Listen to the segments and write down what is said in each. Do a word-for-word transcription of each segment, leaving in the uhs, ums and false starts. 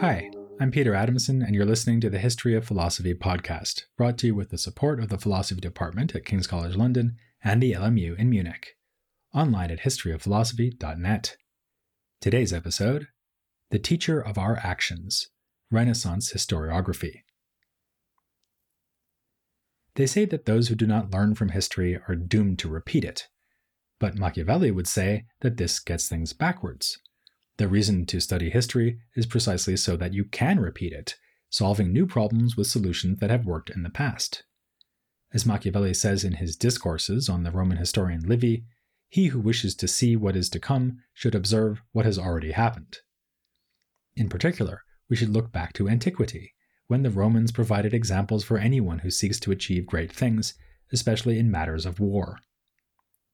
Hi, I'm Peter Adamson, and you're listening to the History of Philosophy podcast, brought to you with the support of the Philosophy Department at King's College London and the L M U in Munich. Online at history of philosophy dot net. Today's episode, The Teacher of Our Actions, Renaissance Historiography. They say that those who do not learn from history are doomed to repeat it, but Machiavelli would say that this gets things backwards. The reason to study history is precisely so that you can repeat it, solving new problems with solutions that have worked in the past. As Machiavelli says in his Discourses on the Roman historian Livy, he who wishes to see what is to come should observe what has already happened. In particular, we should look back to antiquity, when the Romans provided examples for anyone who seeks to achieve great things, especially in matters of war.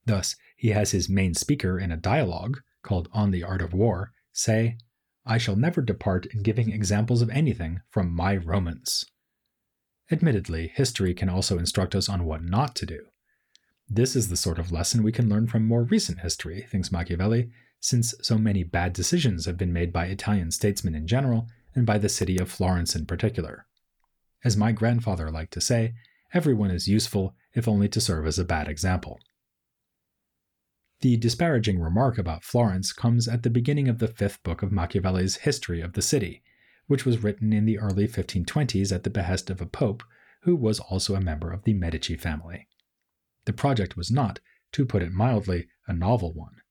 Thus, he has his main speaker in a dialogue, called On the Art of War, say, "I shall never depart in giving examples of anything from my Romans." Admittedly, history can also instruct us on what not to do. This is the sort of lesson we can learn from more recent history, thinks Machiavelli, since so many bad decisions have been made by Italian statesmen in general and by the city of Florence in particular. As my grandfather liked to say, everyone is useful if only to serve as a bad example. The disparaging remark about Florence comes at the beginning of the fifth book of Machiavelli's History of the City, which was written in the early fifteen twenties at the behest of a pope who was also a member of the Medici family. The project was not, to put it mildly, a novel one.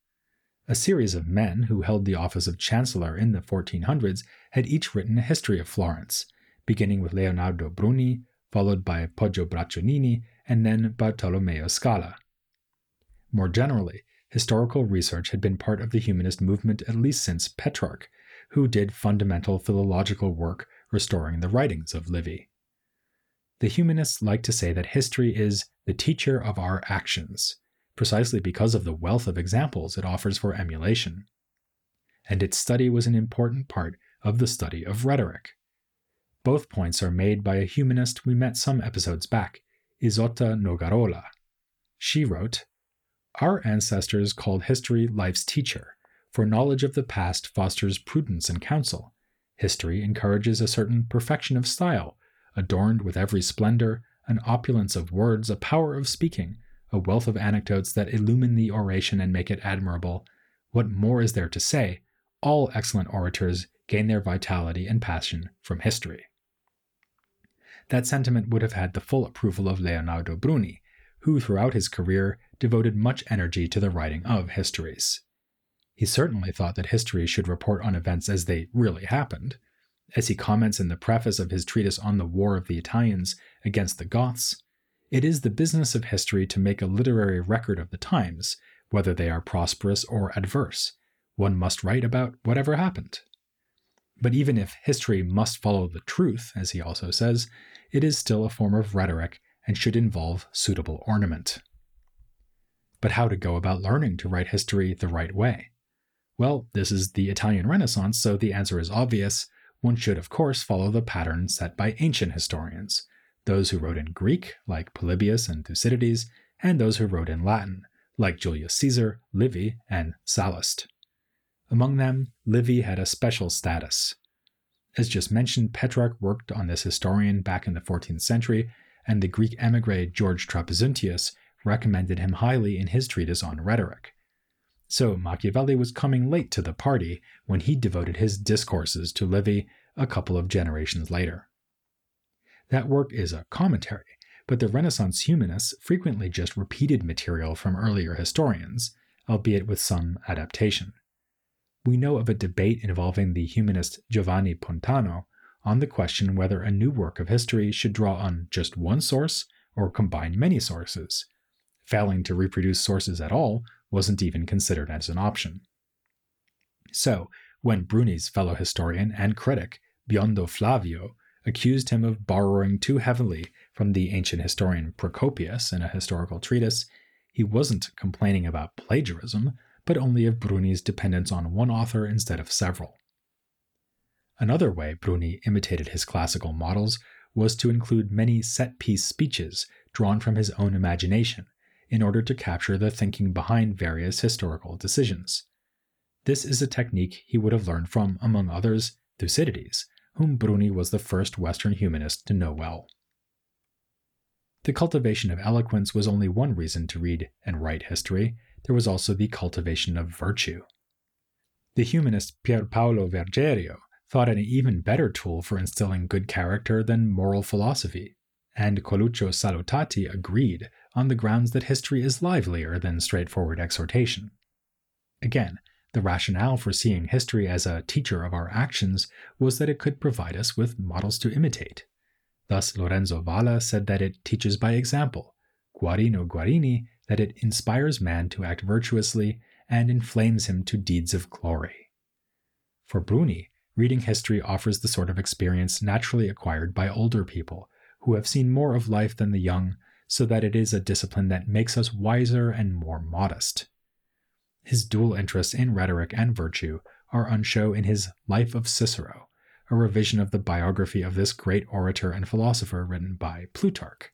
A series of men who held the office of chancellor in the fourteen hundreds had each written a history of Florence, beginning with Leonardo Bruni, followed by Poggio Bracciolini, and then Bartolomeo Scala. More generally, historical research had been part of the humanist movement at least since Petrarch, who did fundamental philological work restoring the writings of Livy. The humanists like to say that history is the teacher of our actions, precisely because of the wealth of examples it offers for emulation. And its study was an important part of the study of rhetoric. Both points are made by a humanist we met some episodes back, Isotta Nogarola. She wrote, "Our ancestors called history life's teacher, for knowledge of the past fosters prudence and counsel. History encourages a certain perfection of style, adorned with every splendor, an opulence of words, a power of speaking, a wealth of anecdotes that illumine the oration and make it admirable. What more is there to say? All excellent orators gain their vitality and passion from history." That sentiment would have had the full approval of Leonardo Bruni, who throughout his career devoted much energy to the writing of histories. He certainly thought that history should report on events as they really happened. As he comments in the preface of his treatise on the War of the Italians against the Goths, "It is the business of history to make a literary record of the times, whether they are prosperous or adverse. One must write about whatever happened." But even if history must follow the truth, as he also says, it is still a form of rhetoric and should involve suitable ornament. But how to go about learning to write history the right way? Well, this is the Italian Renaissance, so the answer is obvious. One should, of course, follow the pattern set by ancient historians, those who wrote in Greek, like Polybius and Thucydides, and those who wrote in Latin, like Julius Caesar, Livy, and Sallust. Among them, Livy had a special status. As just mentioned, Petrarch worked on this historian back in the fourteenth century, and the Greek emigre George Trapezuntius recommended him highly in his treatise on rhetoric. So Machiavelli was coming late to the party when he devoted his discourses to Livy a couple of generations later. That work is a commentary, but the Renaissance humanists frequently just repeated material from earlier historians, albeit with some adaptation. We know of a debate involving the humanist Giovanni Pontano on the question whether a new work of history should draw on just one source or combine many sources. Failing to reproduce sources at all wasn't even considered as an option. So, when Bruni's fellow historian and critic, Biondo Flavio, accused him of borrowing too heavily from the ancient historian Procopius in a historical treatise, he wasn't complaining about plagiarism, but only of Bruni's dependence on one author instead of several. Another way Bruni imitated his classical models was to include many set-piece speeches drawn from his own imagination, in order to capture the thinking behind various historical decisions. This is a technique he would have learned from, among others, Thucydides, whom Bruni was the first Western humanist to know well. The cultivation of eloquence was only one reason to read and write history. There was also the cultivation of virtue. The humanist Pier Paolo Vergerio thought an even better tool for instilling good character than moral philosophy, and Coluccio Salutati agreed on the grounds that history is livelier than straightforward exhortation. Again, the rationale for seeing history as a teacher of our actions was that it could provide us with models to imitate. Thus Lorenzo Valla said that it teaches by example, Guarino Guarini, that it inspires man to act virtuously and inflames him to deeds of glory. For Bruni, reading history offers the sort of experience naturally acquired by older people, who have seen more of life than the young, so that it is a discipline that makes us wiser and more modest. His dual interests in rhetoric and virtue are on show in his Life of Cicero, a revision of the biography of this great orator and philosopher written by Plutarch.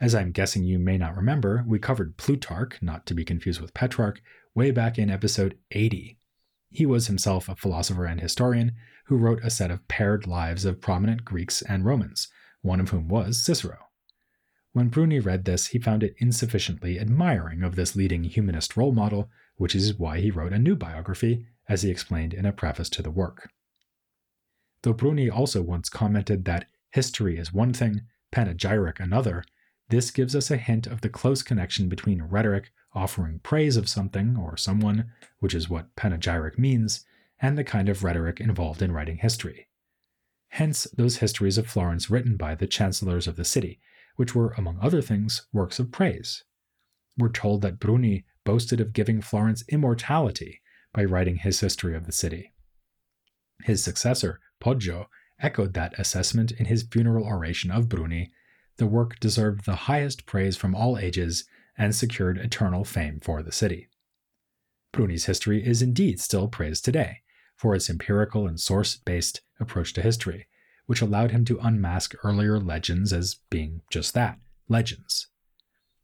As I'm guessing you may not remember, we covered Plutarch, not to be confused with Petrarch, way back in episode eighty. He was himself a philosopher and historian who wrote a set of paired lives of prominent Greeks and Romans, one of whom was Cicero. When Bruni read this, he found it insufficiently admiring of this leading humanist role model, which is why he wrote a new biography, as he explained in a preface to the work. Though Bruni also once commented that history is one thing, panegyric another, this gives us a hint of the close connection between rhetoric offering praise of something or someone, which is what panegyric means, and the kind of rhetoric involved in writing history. Hence those histories of Florence written by the chancellors of the city, which were, among other things, works of praise. We're told that Bruni boasted of giving Florence immortality by writing his history of the city. His successor, Poggio, echoed that assessment in his funeral oration of Bruni. The work deserved the highest praise from all ages and secured eternal fame for the city. Bruni's history is indeed still praised today for its empirical and source-based approach to history, which allowed him to unmask earlier legends as being just that, legends.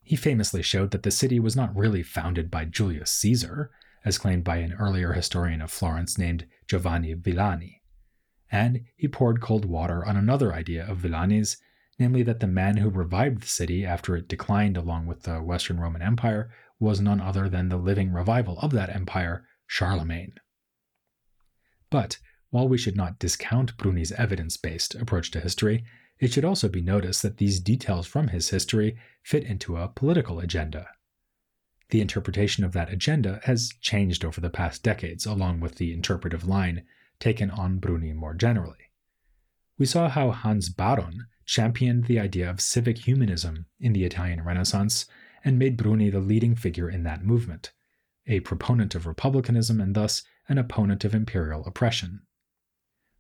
He famously showed that the city was not really founded by Julius Caesar, as claimed by an earlier historian of Florence named Giovanni Villani. And he poured cold water on another idea of Villani's, namely that the man who revived the city after it declined along with the Western Roman Empire was none other than the living revival of that empire, Charlemagne. But while we should not discount Bruni's evidence-based approach to history, it should also be noticed that these details from his history fit into a political agenda. The interpretation of that agenda has changed over the past decades, along with the interpretive line taken on Bruni more generally. We saw how Hans Baron championed the idea of civic humanism in the Italian Renaissance and made Bruni the leading figure in that movement, a proponent of republicanism and thus an opponent of imperial oppression.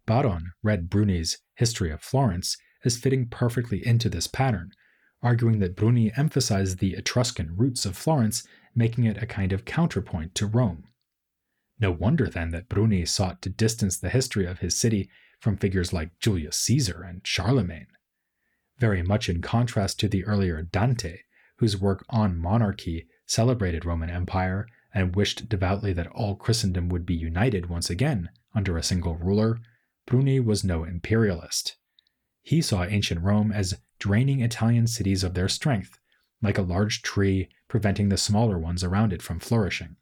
Baron read Bruni's History of Florence as fitting perfectly into this pattern, arguing that Bruni emphasized the Etruscan roots of Florence, making it a kind of counterpoint to Rome. No wonder then that Bruni sought to distance the history of his city from figures like Julius Caesar and Charlemagne. Very much in contrast to the earlier Dante, whose work On Monarchy celebrated Roman Empire and wished devoutly that all Christendom would be united once again under a single ruler, Bruni was no imperialist. He saw ancient Rome as draining Italian cities of their strength, like a large tree preventing the smaller ones around it from flourishing.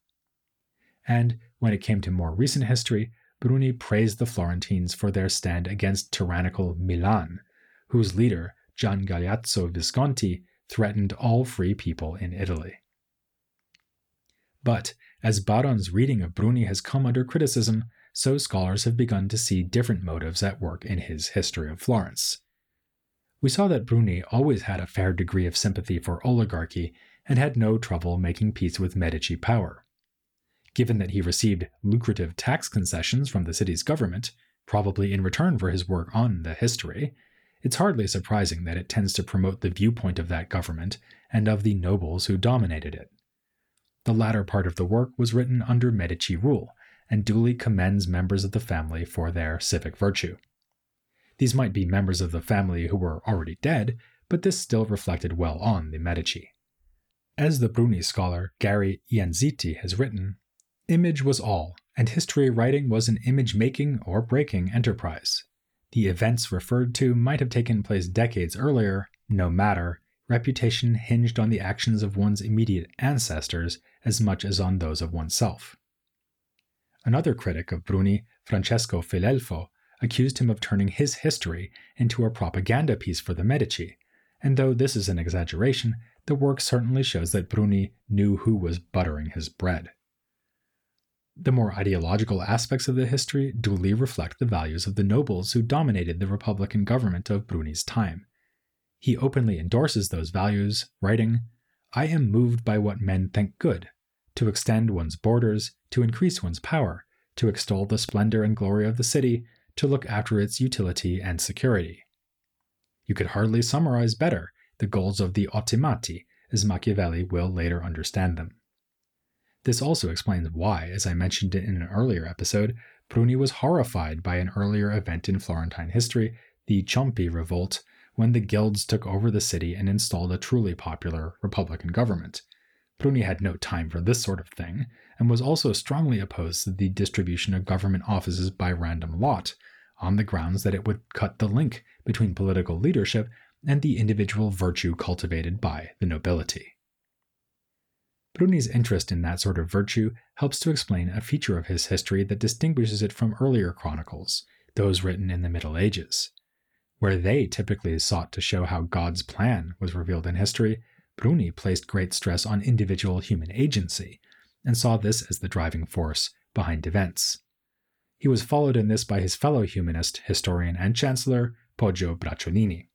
And when it came to more recent history, Bruni praised the Florentines for their stand against tyrannical Milan, whose leader, Gian Galeazzo Visconti, threatened all free people in Italy. But, as Baron's reading of Bruni has come under criticism, so scholars have begun to see different motives at work in his History of Florence. We saw that Bruni always had a fair degree of sympathy for oligarchy and had no trouble making peace with Medici power. Given that he received lucrative tax concessions from the city's government, probably in return for his work on the history, it's hardly surprising that it tends to promote the viewpoint of that government and of the nobles who dominated it. The latter part of the work was written under Medici rule, and duly commends members of the family for their civic virtue. These might be members of the family who were already dead, but this still reflected well on the Medici. As the Bruni scholar Gary Ianzitti has written, Image was all, and history writing was an image-making or breaking enterprise. The events referred to might have taken place decades earlier, no matter, reputation hinged on the actions of one's immediate ancestors as much as on those of oneself. Another critic of Bruni, Francesco Filelfo, accused him of turning his history into a propaganda piece for the Medici, and though this is an exaggeration, the work certainly shows that Bruni knew who was buttering his bread. The more ideological aspects of the history duly reflect the values of the nobles who dominated the republican government of Bruni's time. He openly endorses those values, writing, "I am moved by what men think good, to extend one's borders, to increase one's power, to extol the splendor and glory of the city, to look after its utility and security." You could hardly summarize better the goals of the Ottimati, as Machiavelli will later understand them. This also explains why, as I mentioned in an earlier episode, Bruni was horrified by an earlier event in Florentine history, the Ciompi Revolt, when the guilds took over the city and installed a truly popular republican government. Bruni had no time for this sort of thing, and was also strongly opposed to the distribution of government offices by random lot, on the grounds that it would cut the link between political leadership and the individual virtue cultivated by the nobility. Bruni's interest in that sort of virtue helps to explain a feature of his history that distinguishes it from earlier chronicles, those written in the Middle Ages. Where they typically sought to show how God's plan was revealed in history, Bruni placed great stress on individual human agency, and saw this as the driving force behind events. He was followed in this by his fellow humanist, historian, and chancellor, Poggio Bracciolini.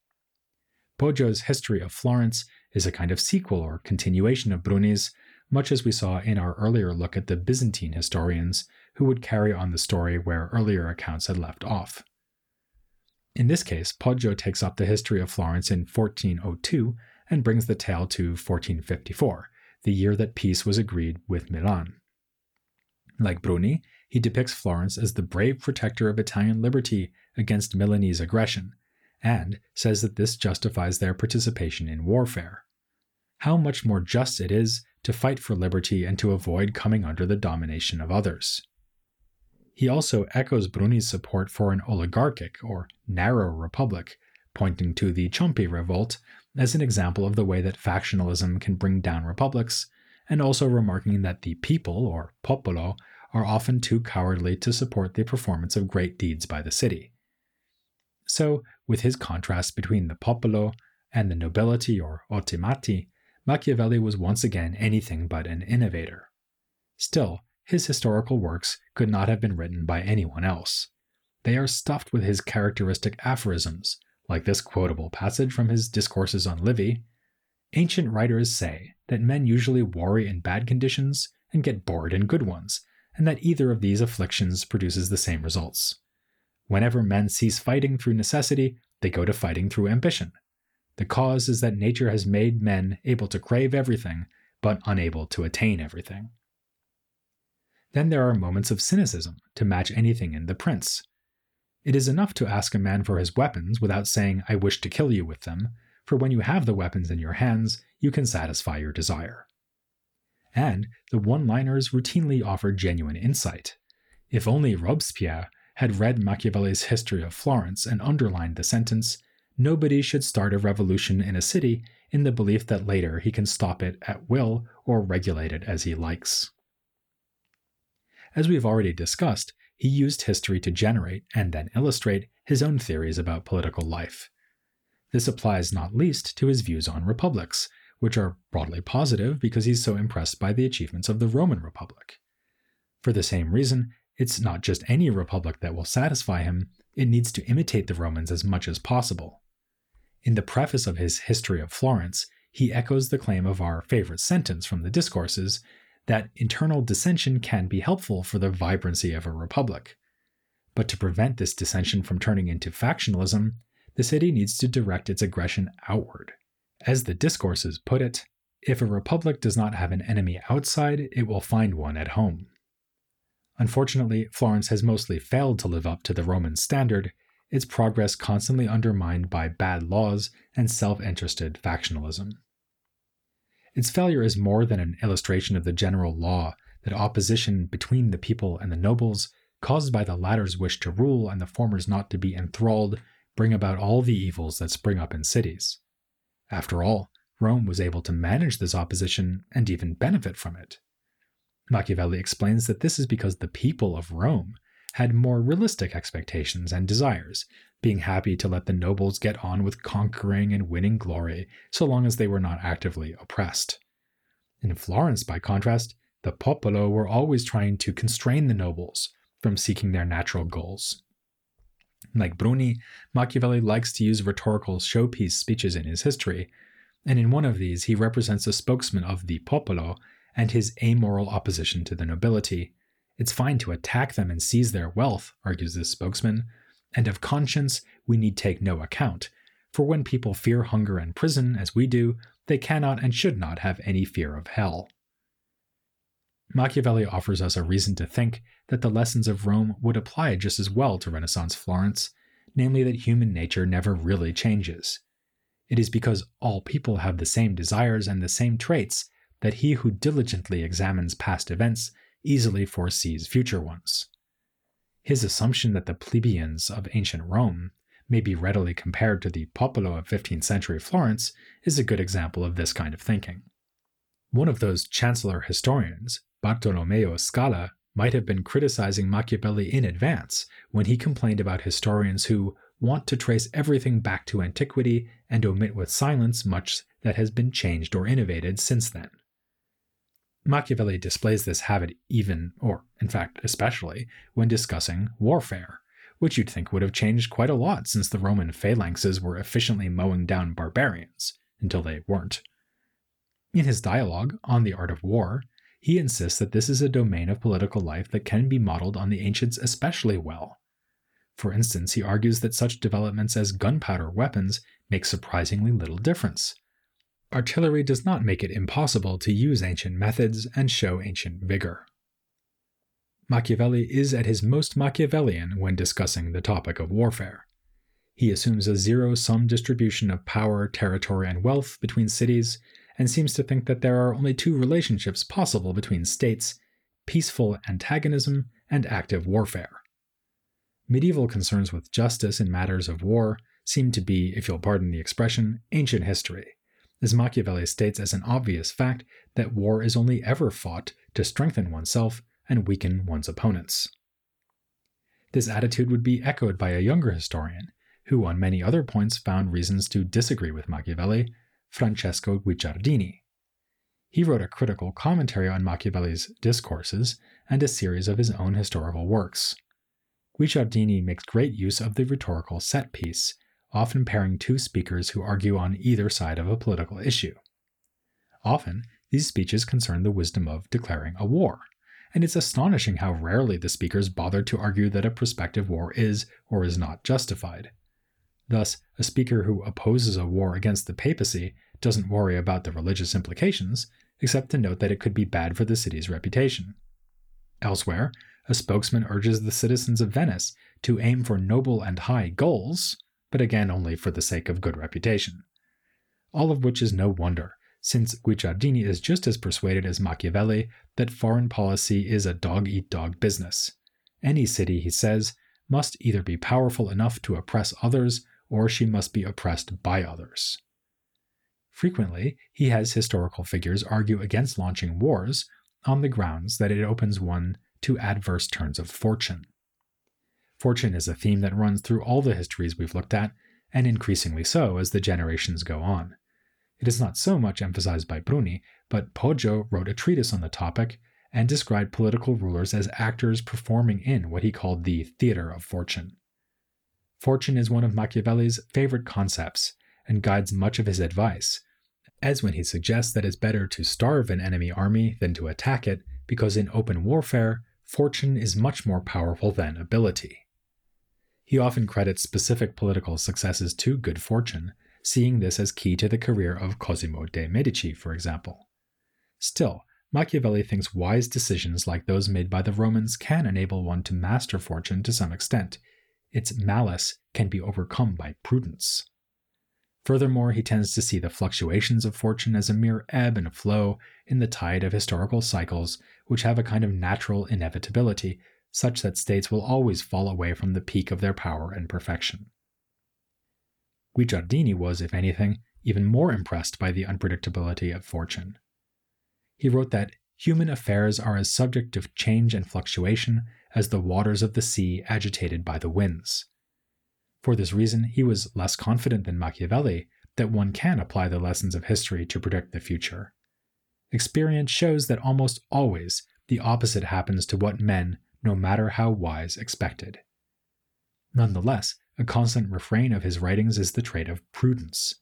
Poggio's History of Florence is a kind of sequel or continuation of Bruni's, much as we saw in our earlier look at the Byzantine historians, who would carry on the story where earlier accounts had left off. In this case, Poggio takes up the history of Florence in fourteen oh two and brings the tale to fourteen fifty-four, the year that peace was agreed with Milan. Like Bruni, he depicts Florence as the brave protector of Italian liberty against Milanese aggression, and says that this justifies their participation in warfare. How much more just it is to fight for liberty and to avoid coming under the domination of others. He also echoes Bruni's support for an oligarchic or narrow republic, pointing to the Ciompi Revolt as an example of the way that factionalism can bring down republics, and also remarking that the people, or popolo, are often too cowardly to support the performance of great deeds by the city. So, with his contrast between the popolo and the nobility or ottimati, Machiavelli was once again anything but an innovator. Still, his historical works could not have been written by anyone else. They are stuffed with his characteristic aphorisms, like this quotable passage from his Discourses on Livy, "Ancient writers say that men usually worry in bad conditions and get bored in good ones, and that either of these afflictions produces the same results. Whenever men cease fighting through necessity, they go to fighting through ambition. The cause is that nature has made men able to crave everything, but unable to attain everything." Then there are moments of cynicism to match anything in the prince. It is enough to ask a man for his weapons without saying, "I wish to kill you with them," for when you have the weapons in your hands, you can satisfy your desire. And the one-liners routinely offer genuine insight. If only Robespierre had read Machiavelli's History of Florence and underlined the sentence, "Nobody should start a revolution in a city in the belief that later he can stop it at will or regulate it as he likes." As we've already discussed, he used history to generate and then illustrate his own theories about political life. This applies not least to his views on republics, which are broadly positive because he's so impressed by the achievements of the Roman Republic. For the same reason, it's not just any republic that will satisfy him, it needs to imitate the Romans as much as possible. In the preface of his History of Florence, he echoes the claim of our favorite sentence from the Discourses, that internal dissension can be helpful for the vibrancy of a republic. But to prevent this dissension from turning into factionalism, the city needs to direct its aggression outward. As the Discourses put it, if a republic does not have an enemy outside, it will find one at home. Unfortunately, Florence has mostly failed to live up to the Roman standard, its progress constantly undermined by bad laws and self-interested factionalism. Its failure is more than an illustration of the general law that opposition between the people and the nobles, caused by the latter's wish to rule and the former's not to be enthralled, bring about all the evils that spring up in cities. After all, Rome was able to manage this opposition and even benefit from it. Machiavelli explains that this is because the people of Rome had more realistic expectations and desires, being happy to let the nobles get on with conquering and winning glory so long as they were not actively oppressed. In Florence, by contrast, the popolo were always trying to constrain the nobles from seeking their natural goals. Like Bruni, Machiavelli likes to use rhetorical showpiece speeches in his history, and in one of these he represents a spokesman of the popolo and his amoral opposition to the nobility. It's fine to attack them and seize their wealth, argues this spokesman, and of conscience we need take no account, for when people fear hunger and prison, as we do, they cannot and should not have any fear of hell. Machiavelli offers us a reason to think that the lessons of Rome would apply just as well to Renaissance Florence, namely that human nature never really changes. It is because all people have the same desires and the same traits that he who diligently examines past events easily foresees future ones. His assumption that the plebeians of ancient Rome may be readily compared to the popolo of fifteenth century Florence is a good example of this kind of thinking. One of those chancellor historians, Bartolomeo Scala, might have been criticizing Machiavelli in advance when he complained about historians who want to trace everything back to antiquity and omit with silence much that has been changed or innovated since then. Machiavelli displays this habit even, or in fact especially, when discussing warfare, which you'd think would have changed quite a lot since the Roman phalanxes were efficiently mowing down barbarians, until they weren't. In his dialogue, On the Art of War, he insists that this is a domain of political life that can be modeled on the ancients especially well. For instance, he argues that such developments as gunpowder weapons make surprisingly little difference. Artillery does not make it impossible to use ancient methods and show ancient vigor. Machiavelli is at his most Machiavellian when discussing the topic of warfare. He assumes a zero-sum distribution of power, territory, and wealth between cities, and seems to think that there are only two relationships possible between states: peaceful antagonism and active warfare. Medieval concerns with justice in matters of war seem to be, if you'll pardon the expression, ancient history, as Machiavelli states as an obvious fact that war is only ever fought to strengthen oneself and weaken one's opponents. This attitude would be echoed by a younger historian, who on many other points found reasons to disagree with Machiavelli, Francesco Guicciardini. He wrote a critical commentary on Machiavelli's Discourses and a series of his own historical works. Guicciardini makes great use of the rhetorical set piece, often pairing two speakers who argue on either side of a political issue. Often, these speeches concern the wisdom of declaring a war, and it's astonishing how rarely the speakers bother to argue that a prospective war is or is not justified. Thus, a speaker who opposes a war against the papacy doesn't worry about the religious implications, except to note that it could be bad for the city's reputation. Elsewhere, a spokesman urges the citizens of Venice to aim for noble and high goals, but again only for the sake of good reputation. All of which is no wonder, since Guicciardini is just as persuaded as Machiavelli that foreign policy is a dog-eat-dog business. Any city, he says, must either be powerful enough to oppress others, or she must be oppressed by others. Frequently, he has historical figures argue against launching wars on the grounds that it opens one to adverse turns of fortune. Fortune is a theme that runs through all the histories we've looked at, and increasingly so as the generations go on. It is not so much emphasized by Bruni, but Poggio wrote a treatise on the topic and described political rulers as actors performing in what he called the theater of fortune. Fortune is one of Machiavelli's favorite concepts and guides much of his advice, as when he suggests that it's better to starve an enemy army than to attack it, because in open warfare, fortune is much more powerful than ability. He often credits specific political successes to good fortune, seeing this as key to the career of Cosimo de' Medici, for example. Still, Machiavelli thinks wise decisions like those made by the Romans can enable one to master fortune to some extent. Its malice can be overcome by prudence. Furthermore, he tends to see the fluctuations of fortune as a mere ebb and flow in the tide of historical cycles, which have a kind of natural inevitability, such that states will always fall away from the peak of their power and perfection. Guicciardini was, if anything, even more impressed by the unpredictability of fortune. He wrote that human affairs are as subject to change and fluctuation as the waters of the sea agitated by the winds. For this reason, he was less confident than Machiavelli that one can apply the lessons of history to predict the future. Experience shows that almost always the opposite happens to what men, no matter how wise, expected. Nonetheless, a constant refrain of his writings is the trait of prudence.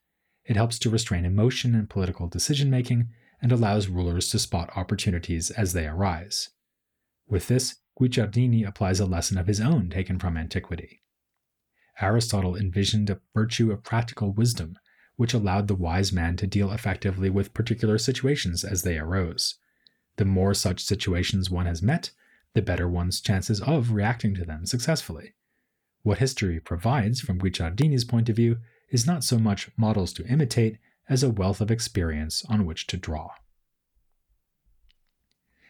It helps to restrain emotion in political decision-making and allows rulers to spot opportunities as they arise. With this, Guicciardini applies a lesson of his own taken from antiquity. Aristotle envisioned a virtue of practical wisdom, which allowed the wise man to deal effectively with particular situations as they arose. The more such situations one has met, the better one's chances of reacting to them successfully. What history provides, from Guicciardini's point of view, is not so much models to imitate as a wealth of experience on which to draw.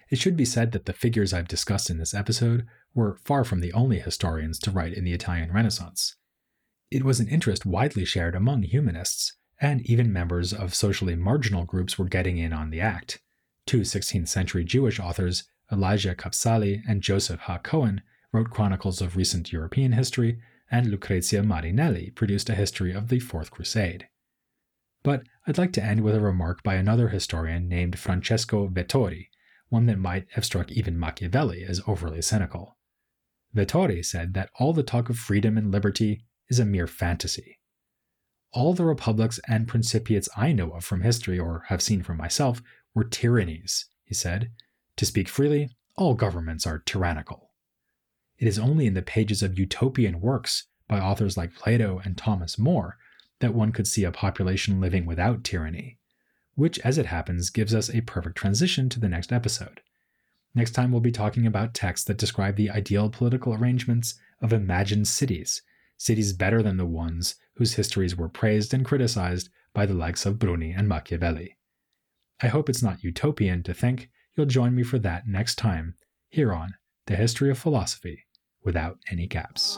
It should be said that the figures I've discussed in this episode were far from the only historians to write in the Italian Renaissance. It was an interest widely shared among humanists, and even members of socially marginal groups were getting in on the act. Two sixteenth century Jewish authors, Elijah Kapsali and Joseph Ha Cohen, wrote chronicles of recent European history, and Lucrezia Marinelli produced a history of the Fourth Crusade. But I'd like to end with a remark by another historian named Francesco Vettori, one that might have struck even Machiavelli as overly cynical. Vettori said that all the talk of freedom and liberty is a mere fantasy. All the republics and principiates I know of from history, or have seen for myself, were tyrannies, he said. To speak freely, all governments are tyrannical. It is only in the pages of utopian works by authors like Plato and Thomas More that one could see a population living without tyranny, which, as it happens, gives us a perfect transition to the next episode. Next time we'll be talking about texts that describe the ideal political arrangements of imagined cities, cities better than the ones whose histories were praised and criticized by the likes of Bruni and Machiavelli. I hope it's not utopian to think you'll join me for that next time, here on The History of Philosophy Without Any Gaps.